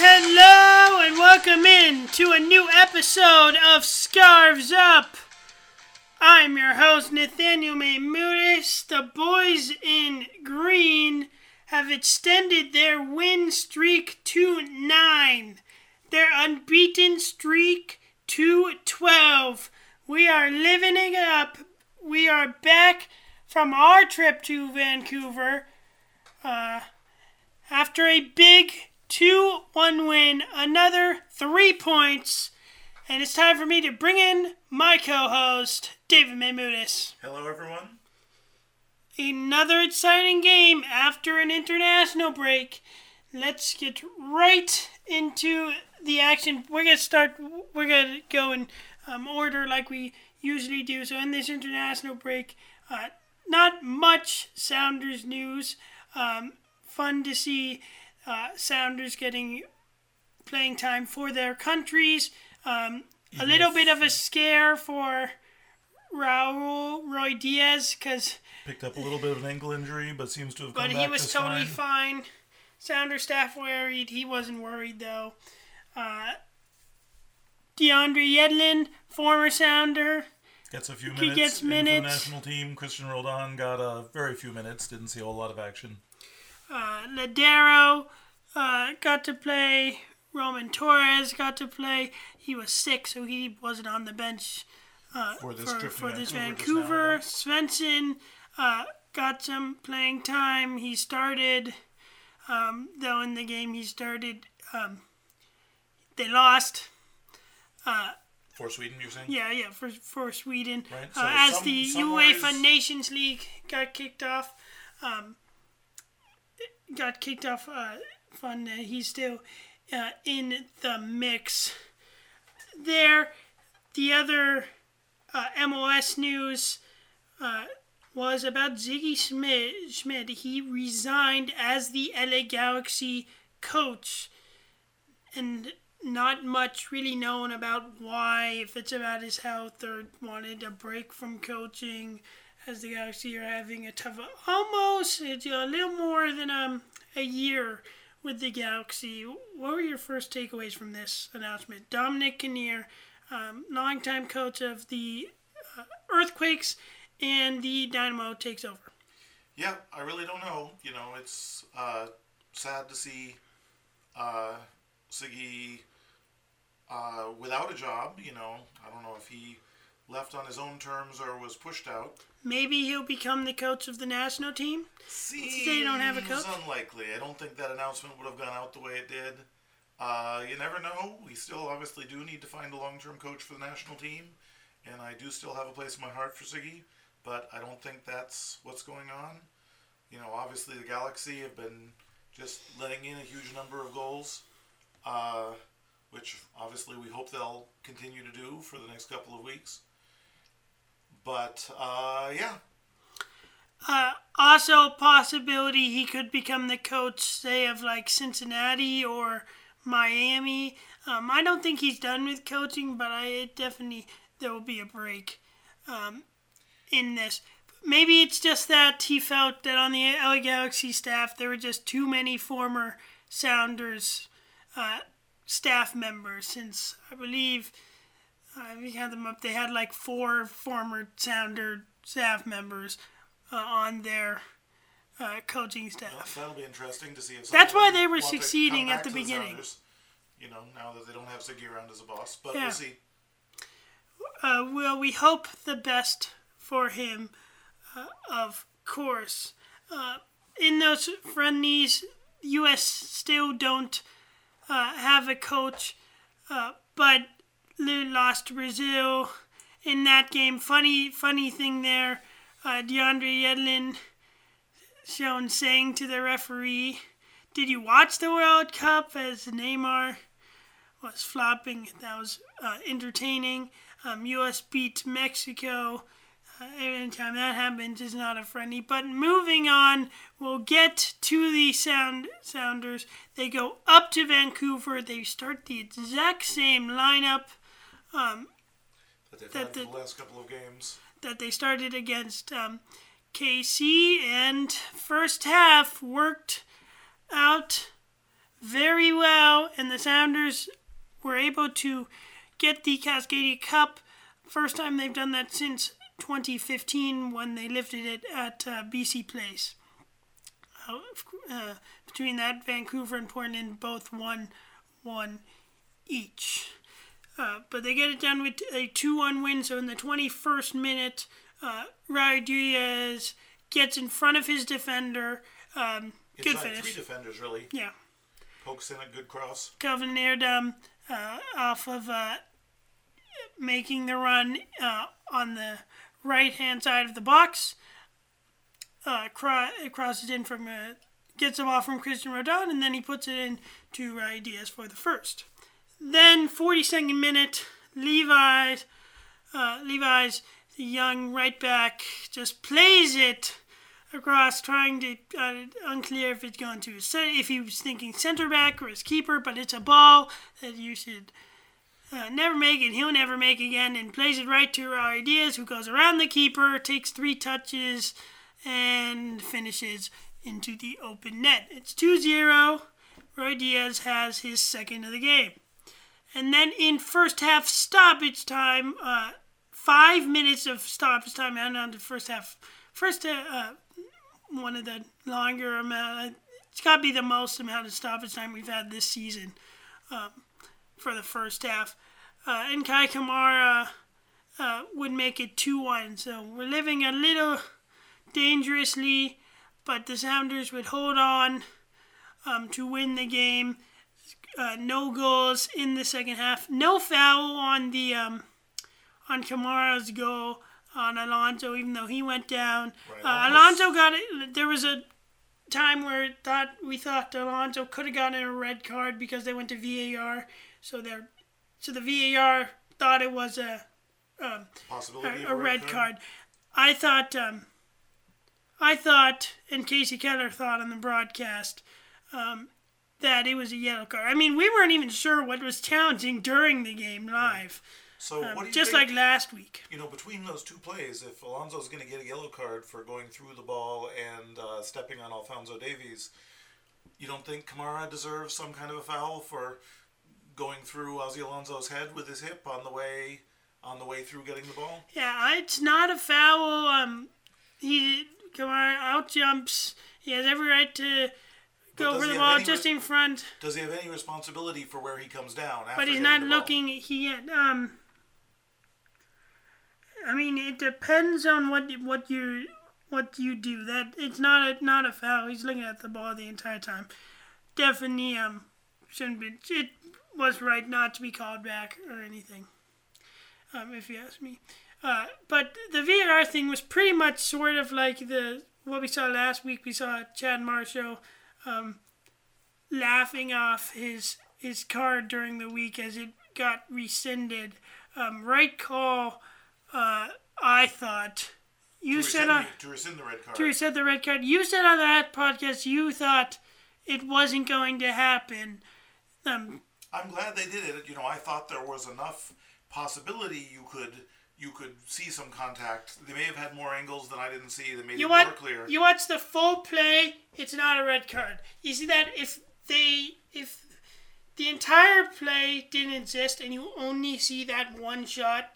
Hello and welcome in to a new episode of Scarves Up. I'm your host, Nathaniel Maymudis. The boys in green have extended their win streak to 9. Their unbeaten streak to 12. We are living it up. We are back from our trip to Vancouver after a big 2-1 win, another 3 points, and it's time for me to bring in my co-host, David Mamoudis. Hello, everyone. Another exciting game after an international break. Let's get right into the action. We're going to go in order like we usually do. So in this international break, not much Sounders news. Fun to see Sounders getting playing time for their countries. A little bit of a scare for Raúl Ruidíaz because picked up a little bit of an ankle injury, but seems to have come back. But he was totally fine. Sounder staff worried. He wasn't worried though. DeAndre Yedlin, former Sounder, gets a few minutes. He gets minutes. The national team. Christian Roldan got a very few minutes. Didn't see a whole lot of action. Ladero got to play. Roman Torres got to play. He was sick, so he wasn't on the bench for this Vancouver. Svensson got some playing time. He started, though in the game he started. They lost. For Sweden, you're saying? Yeah, for Sweden. Right. So as the UEFA Nations League got kicked off. Fun that he's still in the mix. There, the other MLS news was about Sigi Schmid. He resigned as the LA Galaxy coach, and not much really known about why, if it's about his health or wanted a break from coaching. As the Galaxy are having a tough, a little more than a year with the Galaxy. What were your first takeaways from this announcement? Dominic Kinnear, longtime coach of the Earthquakes, and the Dynamo takes over. Yeah, I really don't know. You know, it's sad to see Sigi without a job. You know, I don't know if he left on his own terms or was pushed out. Maybe he'll become the coach of the national team. Seems they don't have a coach. Unlikely. I don't think that announcement would have gone out the way it did. You never know. We still obviously do need to find a long-term coach for the national team, and I do still have a place in my heart for Sigi, but I don't think that's what's going on. You know, obviously the Galaxy have been just letting in a huge number of goals, which obviously we hope they'll continue to do for the next couple of weeks. But, yeah. Also, a possibility he could become the coach, say, of like Cincinnati or Miami. I don't think he's done with coaching, but definitely there will be a break in this. Maybe it's just that he felt that on the LA Galaxy staff there were just too many former Sounders staff members, since I believe we had them up. They had like 4 former Sounder staff members on their coaching staff. Well, that'll be interesting to see if that's why they were succeeding at the beginning. You know, now that they don't have Sigi around as a boss, but we'll see. Well, we hope the best for him, of course. In those friendlies, U.S. still don't have a coach, but Lou lost to Brazil in that game. Funny thing there. DeAndre Yedlin shown saying to the referee, "Did you watch the World Cup?" as Neymar was flopping. That was entertaining. U.S. beat Mexico. Anytime that happens, it's not a friendly. But moving on, we'll get to the Sounders. They go up to Vancouver. They start the exact same lineup that they've had the last couple of games, that they started against KC, and first half worked out very well, and the Sounders were able to get the Cascadia Cup. First time they've done that since 2015 when they lifted it at BC Place. Between that, Vancouver and Portland both won one each. But they get it done with a 2-1 win. So in the 21st minute, Ruidíaz gets in front of his defender. Good finish. Three defenders, really. Yeah. Pokes in a good cross. Kelvyn Arrienta off of making the run on the right-hand side of the box. Crosses in from... gets the ball from Christian Roldan, and then he puts it in to Ruidíaz for the first. Then, 42nd minute, Levi's the young right back, just plays it across, trying to, unclear if it's going to, if he was thinking center back or his keeper, but it's a ball that you should never make, and he'll never make again, and plays it right to Ruidíaz, who goes around the keeper, takes three touches, and finishes into the open net. It's 2-0. Ruidíaz has his second of the game. And then in first half stoppage time, 5 minutes of stoppage time, and on the first half, one of the longer amount, it's got to be the most amount of stoppage time we've had this season for the first half. And Kei Kamara would make it 2-1. So we're living a little dangerously, but the Sounders would hold on to win the game. No goals in the second half. No foul on the on Kamara's goal on Alonso, even though he went down. Right, Alonso got it. There was a time where we thought Alonso could have gotten a red card because they went to VAR. So the VAR thought it was a red card. I thought, and Casey Keller thought on the broadcast, that it was a yellow card. I mean, we weren't even sure what was challenging during the game live. So what do you just think, like last week. You know, between those two plays, if Alonso's going to get a yellow card for going through the ball and stepping on Alfonso Davies, you don't think Kamara deserves some kind of a foul for going through Ozzie Alonso's head with his hip on the way through getting the ball? Yeah, it's not a foul. Kamara out jumps. He has every right to go for the ball just in front. Does he have any responsibility for where he comes down? But he's not looking. I mean, it depends on what you do. That it's not a foul. He's looking at the ball the entire time. Definitely shouldn't be. It was right not to be called back or anything. If you ask me. But the VAR thing was pretty much sort of like what we saw last week. We saw Chad Marshall laughing off his card during the week as it got rescinded. Right call, I thought. To rescind the red card. To rescind the red card. You said on that podcast you thought it wasn't going to happen. I'm glad they did it. You know, I thought there was enough possibility you could see some contact. They may have had more angles than I didn't see that made it more clear. You watch the full play, it's not a red card. You see that if the entire play didn't exist and you only see that one shot,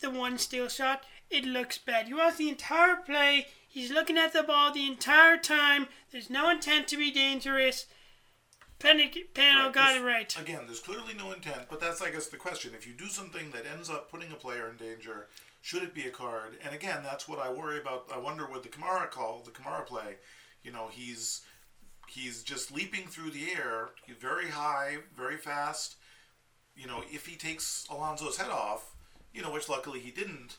the one steal shot, it looks bad. You watch the entire play, he's looking at the ball the entire time, there's no intent to be dangerous. Pano got it right. Again, there's clearly no intent, but that's, I guess, the question. If you do something that ends up putting a player in danger, should it be a card? And again, that's what I worry about. I wonder with the Kamara call, the Kamara play, you know, he's just leaping through the air, very high, very fast. You know, if he takes Alonso's head off, you know, which luckily he didn't,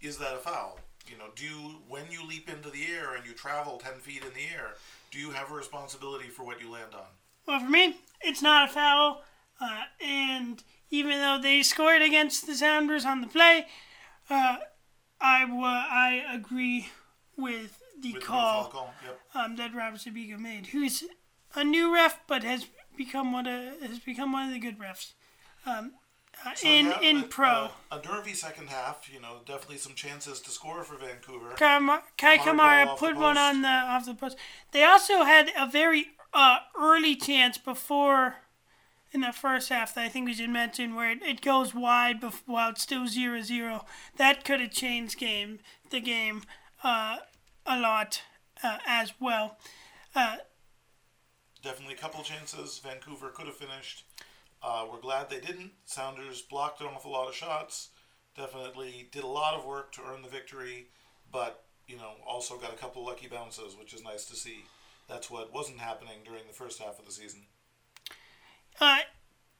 is that a foul? You know, when you leap into the air and you travel 10 feet in the air, do you have a responsibility for what you land on? Well, for me, it's not a foul, and even though they scored against the Sounders on the play, I agree with the call. Yep. That Robert Sibiga made, who's a new ref but has become one of the good refs pro. A derby second half, you know, definitely some chances to score for Vancouver. Kei Kamara put one off the post. They also had a very early chance before in the first half that I think we should mention where it goes wide while it's still 0-0. That could have changed the game a lot as well. Definitely a couple chances Vancouver could have finished. We're glad they didn't. Sounders blocked an awful lot of shots. Definitely did a lot of work to earn the victory, but also got a couple lucky bounces, which is nice to see. That's what wasn't happening during the first half of the season.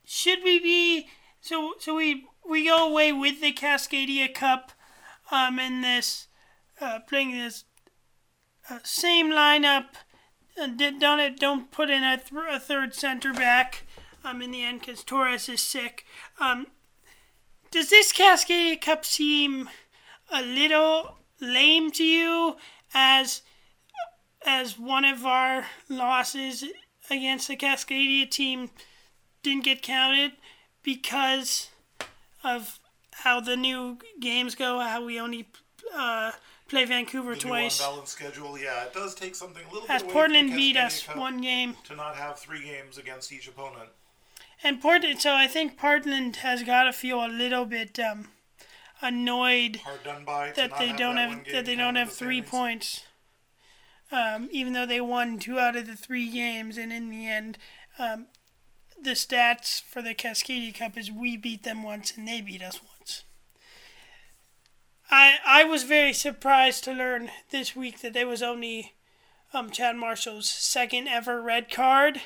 Should we be so we go away with the Cascadia Cup in this playing this same lineup. Don't put in a third center back in the end because Torres is sick. Does this Cascadia Cup seem a little lame to you as one of our losses against the Cascadia team didn't get counted because of how the new games go, how we only play Vancouver twice? The new unbalanced schedule, yeah. It does take something a little bit away from the Cascadia Cup. Portland beat us one game. To not have three games against each opponent. And so I think Portland has got to feel a little bit annoyed that they don't have three points, even though they won two out of the three games. And in the end, the stats for the Cascadia Cup is we beat them once and they beat us once. I was very surprised to learn this week that there was only Chad Marshall's second ever red card.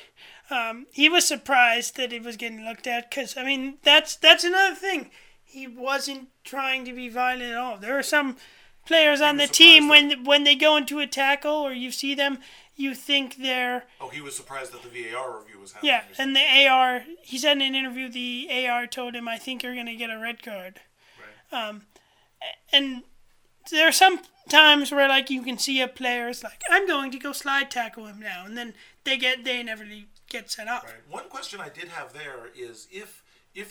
He was surprised that it was getting looked at because, that's another thing. He wasn't trying to be violent at all. There are some players on the team when they go into a tackle or you see them, you think they're... Oh, he was surprised that the VAR review was happening. Yeah, and the AR... He said in an interview the AR told him, I think you're going to get a red card. Right. And there are some times where, you can see a player is like, I'm going to go slide tackle him now. And then they never leave. Get set up. Right. One question I did have there is if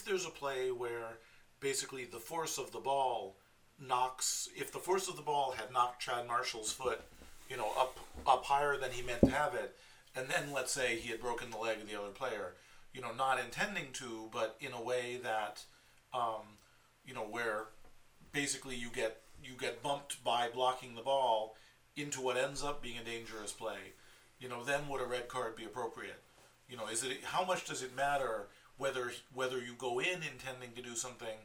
there's a play where basically the force of the ball knocks, if the force of the ball had knocked Chad Marshall's foot, up higher than he meant to have it, and then let's say he had broken the leg of the other player, not intending to, but in a way that, where basically you get bumped by blocking the ball into what ends up being a dangerous play, then would a red card be appropriate? Is it how much does it matter whether you go in intending to do something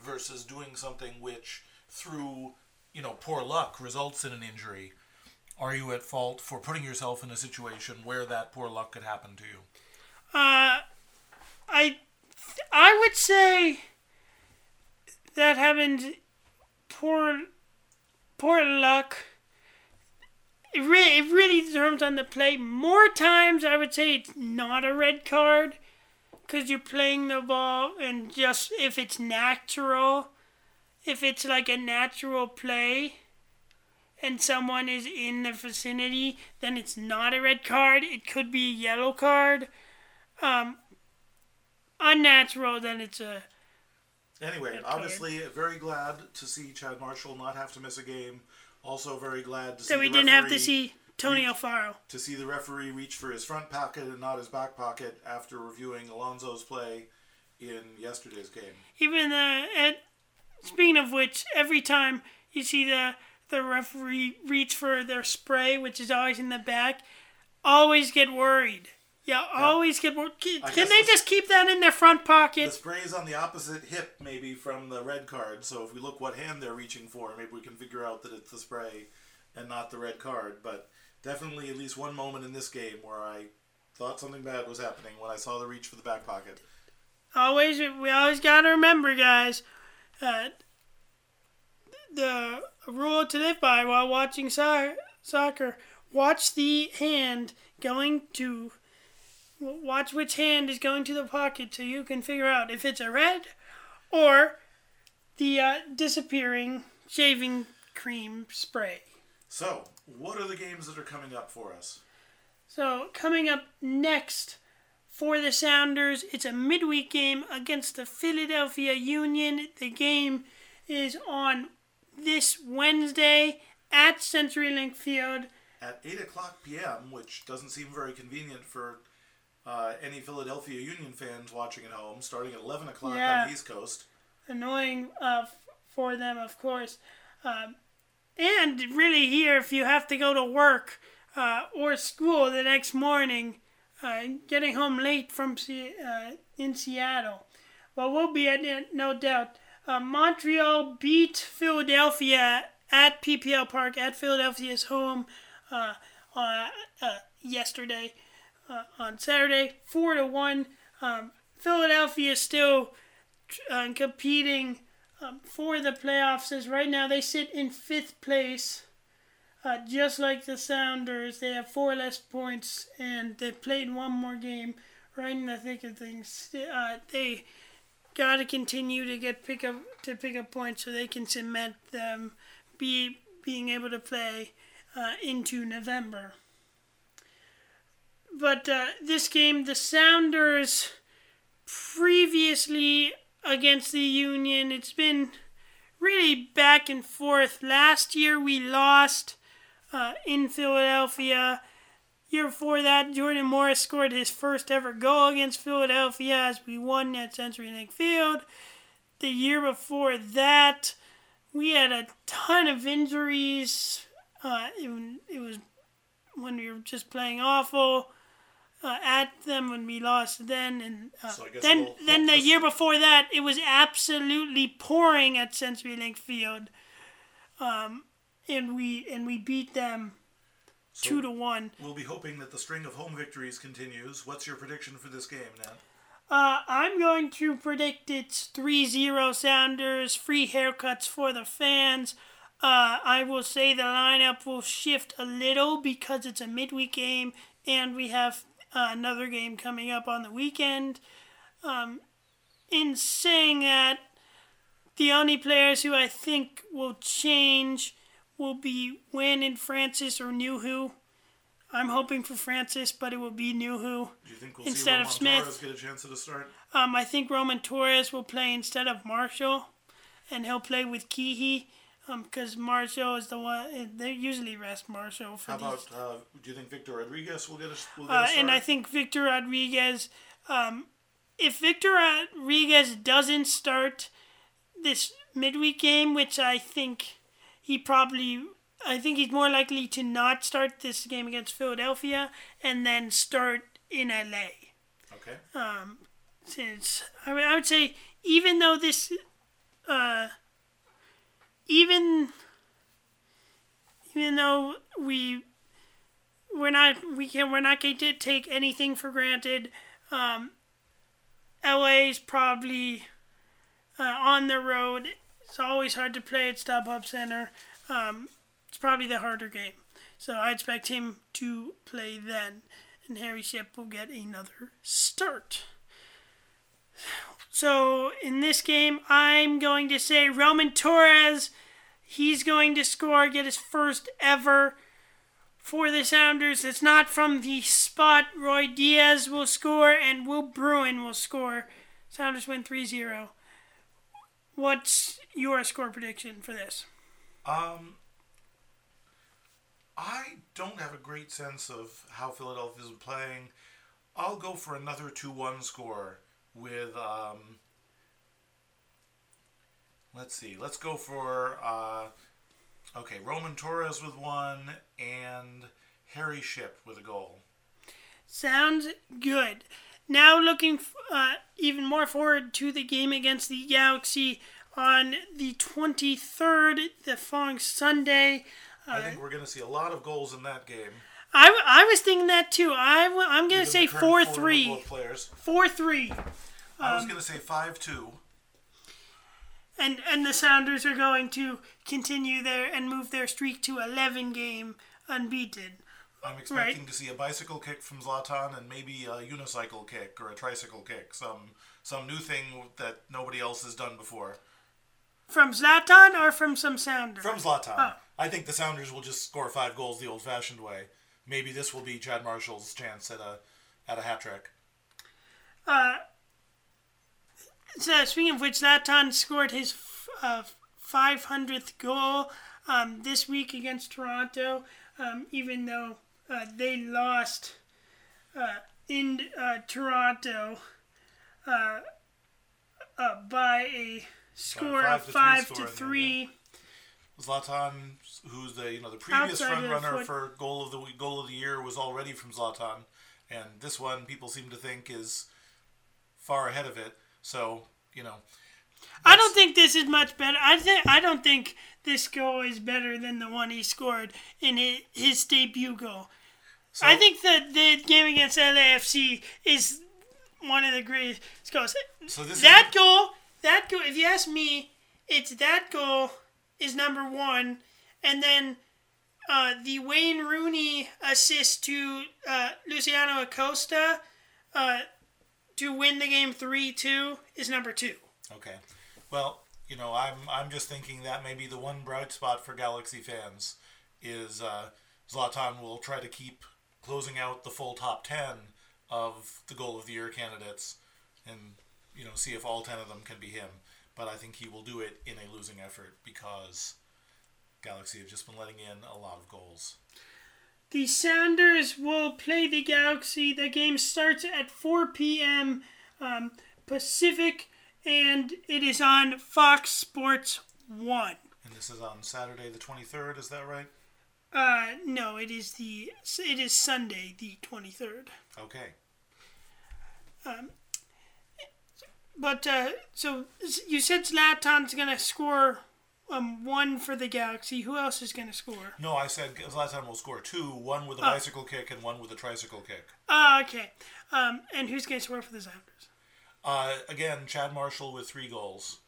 versus doing something which through poor luck results in an injury? Are you at fault for putting yourself in a situation where that poor luck could happen to you? I would say that happened poor luck. It really depends on the play. More times, I would say it's not a red card because you're playing the ball and just if it's natural, if it's like a natural play and someone is in the vicinity, then it's not a red card. It could be a yellow card. Unnatural, then it's a anyway, red card. Obviously, very glad to see Chad Marshall not have to miss a game. Also very glad to see we didn't have to see Tony Alfaro. To see the referee reach for his front pocket and not his back pocket after reviewing Alonso's play in yesterday's game. Even speaking of which, every time you see the referee reach for their spray, which is always in the back, always get worried. Yeah, always get worried. Can they just keep that in their front pocket? The spray is on the opposite hip, maybe, from the red card. So if we look what hand they're reaching for, maybe we can figure out that it's the spray and not the red card. But definitely at least one moment in this game where I thought something bad was happening when I saw the reach for the back pocket. We always got to remember, guys, the rule to live by while watching soccer, watch the hand going to... Watch which hand is going to the pocket so you can figure out if it's a red or the disappearing shaving cream spray. So, what are the games that are coming up for us? So, coming up next for the Sounders, it's a midweek game against the Philadelphia Union. The game is on this Wednesday at CenturyLink Field. at 8 o'clock p.m., which doesn't seem very convenient for any Philadelphia Union fans watching at home, starting at 11 o'clock on the East Coast. Annoying for them, of course. And really here, if you have to go to work or school the next morning, getting home late from in Seattle. Well, we'll be at it, no doubt. Montreal beat Philadelphia at PPL Park, at Philadelphia's home yesterday, on Saturday, 4-1. Philadelphia still competing for the playoffs, as right now they sit in 5th place. Just like the Sounders, they have 4 less points, and they played one more game right in the thick of things. They got to continue to pick up points so they can cement them being able to play into November. But this game, the Sounders previously against the Union, it's been really back and forth. Last year we lost in Philadelphia. Year before that, Jordan Morris scored his first ever goal against Philadelphia as we won at CenturyLink Field. The year before that, we had a ton of injuries. It was when we were just playing awful at them when we lost then. And so then the year before that, it was absolutely pouring at CenturyLink Field. And we beat them. So 2-1. We'll be hoping that the string of home victories continues. What's your prediction for this game, Nat? I'm going to predict it's 3-0 Sounders, free haircuts for the fans. I will say the lineup will shift a little because it's a midweek game and we have another game coming up on the weekend. In saying that, the only players who I think will change will be Wynn and Francis or Nouhou. I'm hoping for Francis, but it will be Nouhou. Do you think we'll instead see Roman Torres get a chance at a start? I think Roman Torres will play instead of Marshall, and he'll play with Keehee, because Marshall is the one. They usually rest Marshall for these. How about, do you think Victor Rodriguez will get a start? And I think Victor Rodriguez, if Victor Rodriguez doesn't start this midweek game, which I think... I think he's more likely to not start this game against Philadelphia and then start in LA. Okay. Since I would say even though this, even though we're not going to take anything for granted. LA's probably on the road. It's always hard to play at StubHub Center. It's probably the harder game. So I expect him to play then. And Harry Shipp will get another start. So in this game, I'm going to say Roman Torres. He's going to score, get his first ever for the Sounders. It's not from the spot. Ruidíaz will score and Will Bruin will score. Sounders win 3-0. What's your score prediction for this? I don't have a great sense of how Philadelphia's playing. I'll go for another 2-1 score with, let's go for, Roman Torres with one and Harry Shipp with a goal. Sounds good. Now looking even more forward to the game against the Galaxy on the 23rd, the following Sunday. I think we're going to see a lot of goals in that game. I was thinking that too. I'm going to say 4-3. 4-3. I was going to say 5-2. And the Sounders are going to continue move their streak to 11 game unbeaten. I'm expecting to see a bicycle kick from Zlatan and maybe a unicycle kick or a tricycle kick. Some new thing that nobody else has done before. From Zlatan or from some Sounders? From Zlatan. Oh. I think the Sounders will just score 5 goals the old-fashioned way. Maybe this will be Chad Marshall's chance at a hat trick. So speaking of which, Zlatan scored his 500th goal this week against Toronto. even though they lost in Toronto by a score of 5-3. Zlatan, who's the the previous front runner for goal of the year, was already from Zlatan, and this one people seem to think is far ahead of it. So I don't think this is much better. I don't think this goal is better than the one he scored in his debut goal. So, I think that the game against LAFC is one of the greatest goals. So that goal. If you ask me, it's that goal is number one, and then the Wayne Rooney assist to Luciano Acosta to win the game 3-2 is number two. Okay, well, I'm just thinking that maybe the one bright spot for Galaxy fans is Zlatan will try to keep closing out the full top 10 of the goal of the year candidates, and see if all 10 of them can be him. But I think he will do it in a losing effort because Galaxy have just been letting in a lot of goals. The Sounders will play the Galaxy. The game starts at 4 p.m. Pacific, and it is on Fox Sports 1. And this is on Saturday the 23rd, is that right? No, it is Sunday the 23rd. Okay. But, so, you said Zlatan's going to score one for the Galaxy. Who else is going to score? No, I said Zlatan will score two, one with a bicycle kick and one with a tricycle kick. Oh, okay. And who's going to score for the Sounders? Again, Chad Marshall with 3 goals.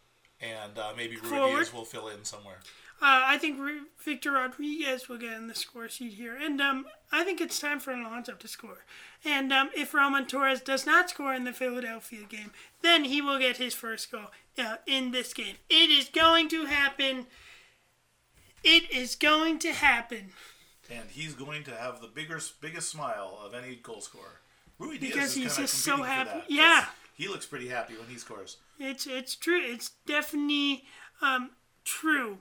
And maybe Ruidíaz will fill in somewhere. I think Victor Rodriguez will get in the score sheet here. And I think it's time for Alonso to score. And if Roman Torres does not score in the Philadelphia game, then he will get his first goal in this game. It is going to happen. It is going to happen. And he's going to have the biggest smile of any goal scorer. Ruidíaz because he's just so happy. Yeah. He looks pretty happy when he scores. It's true. It's definitely true.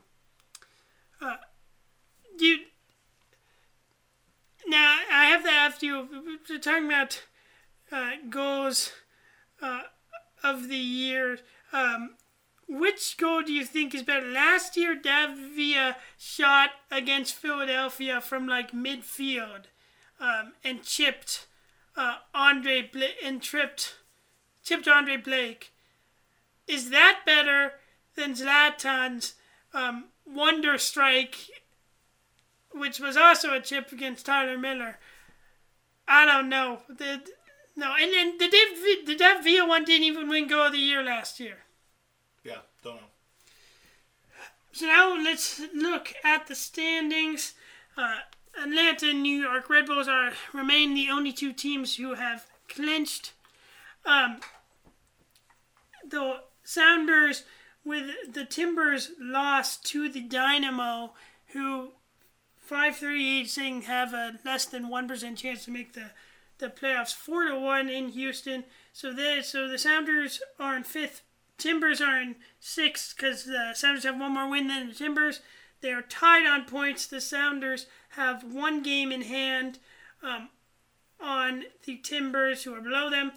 Now I have to ask you. We're talking about goals of the year. Which goal do you think is better? Last year, Davia shot against Philadelphia from midfield, and chipped Andre Blake and chipped Andre Blake. Is that better than Zlatan's Wonder Strike, which was also a chip against Tyler Miller? I don't know. And then the Davia one didn't even win Goal of the Year last year. Yeah, don't know. So now let's look at the standings. Atlanta and New York Red Bulls remain the only two teams who have clinched. The Sounders, with the Timbers, lost to the Dynamo, who 538 have a less than 1% chance to make the playoffs, 4-1 in Houston. So the Sounders are in 5th. Timbers are in 6th because the Sounders have one more win than the Timbers. They are tied on points. The Sounders have one game in hand on the Timbers, who are below them.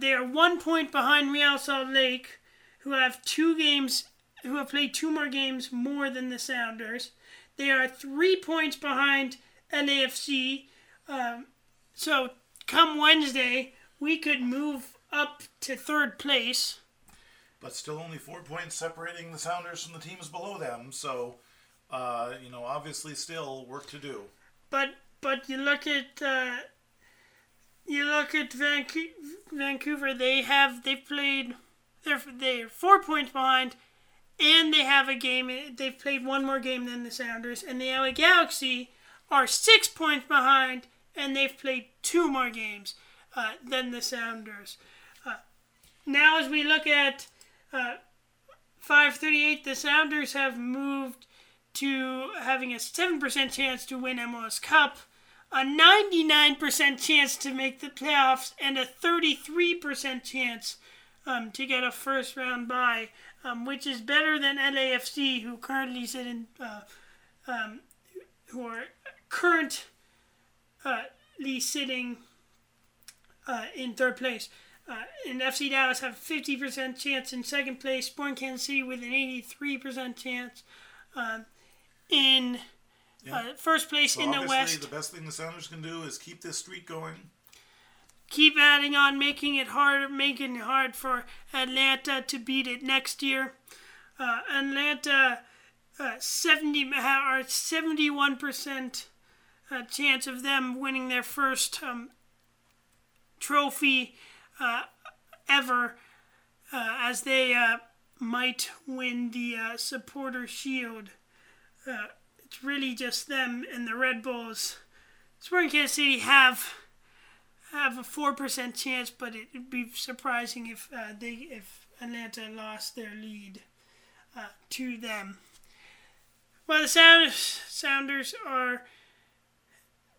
They are 1 point behind Real Salt Lake, who have played 2 more games more than the Sounders. They are 3 points behind LAFC. So come Wednesday, we could move up to 3rd place. But still only 4 points separating the Sounders from the teams below them. So, obviously still work to do. But you look at Vancouver. They're 4 points behind, and they have a game. They've played one more game than the Sounders, and the LA Galaxy are 6 points behind, and they've played 2 more games than the Sounders. Now, as we look at 538, the Sounders have moved to having a 7% chance to win MLS Cup, a 99% chance to make the playoffs, and a 33% chance to get a first round bye, which is better than LAFC, who currently sit in, who are currently sitting in third place. And FC Dallas have 50% chance in second place. Sporting Kansas City with an 83% chance in first place so in the West. The best thing the Sounders can do is keep this streak going. Keep adding on, making it hard for Atlanta to beat it next year. Atlanta, 71% chance of them winning their first trophy ever, as they might win the Supporter Shield. It's really just them and the Red Bulls. Sporting Kansas City have a 4% chance, but it would be surprising if Atlanta lost their lead to them. Well, the Sounders are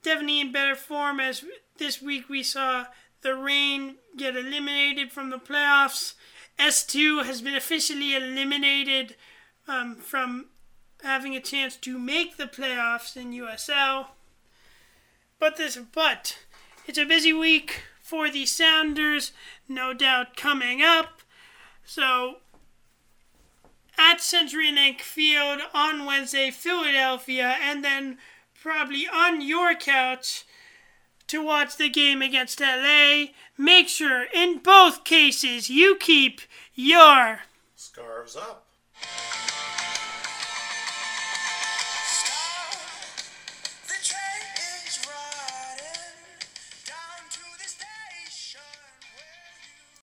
definitely in better form, as this week we saw the Reign get eliminated from the playoffs. S2 has been officially eliminated from having a chance to make the playoffs in USL. But it's a busy week for the Sounders, no doubt, coming up. So at CenturyLink Field on Wednesday, Philadelphia, and then probably on your couch to watch the game against LA. Make sure in both cases you keep your scarves up.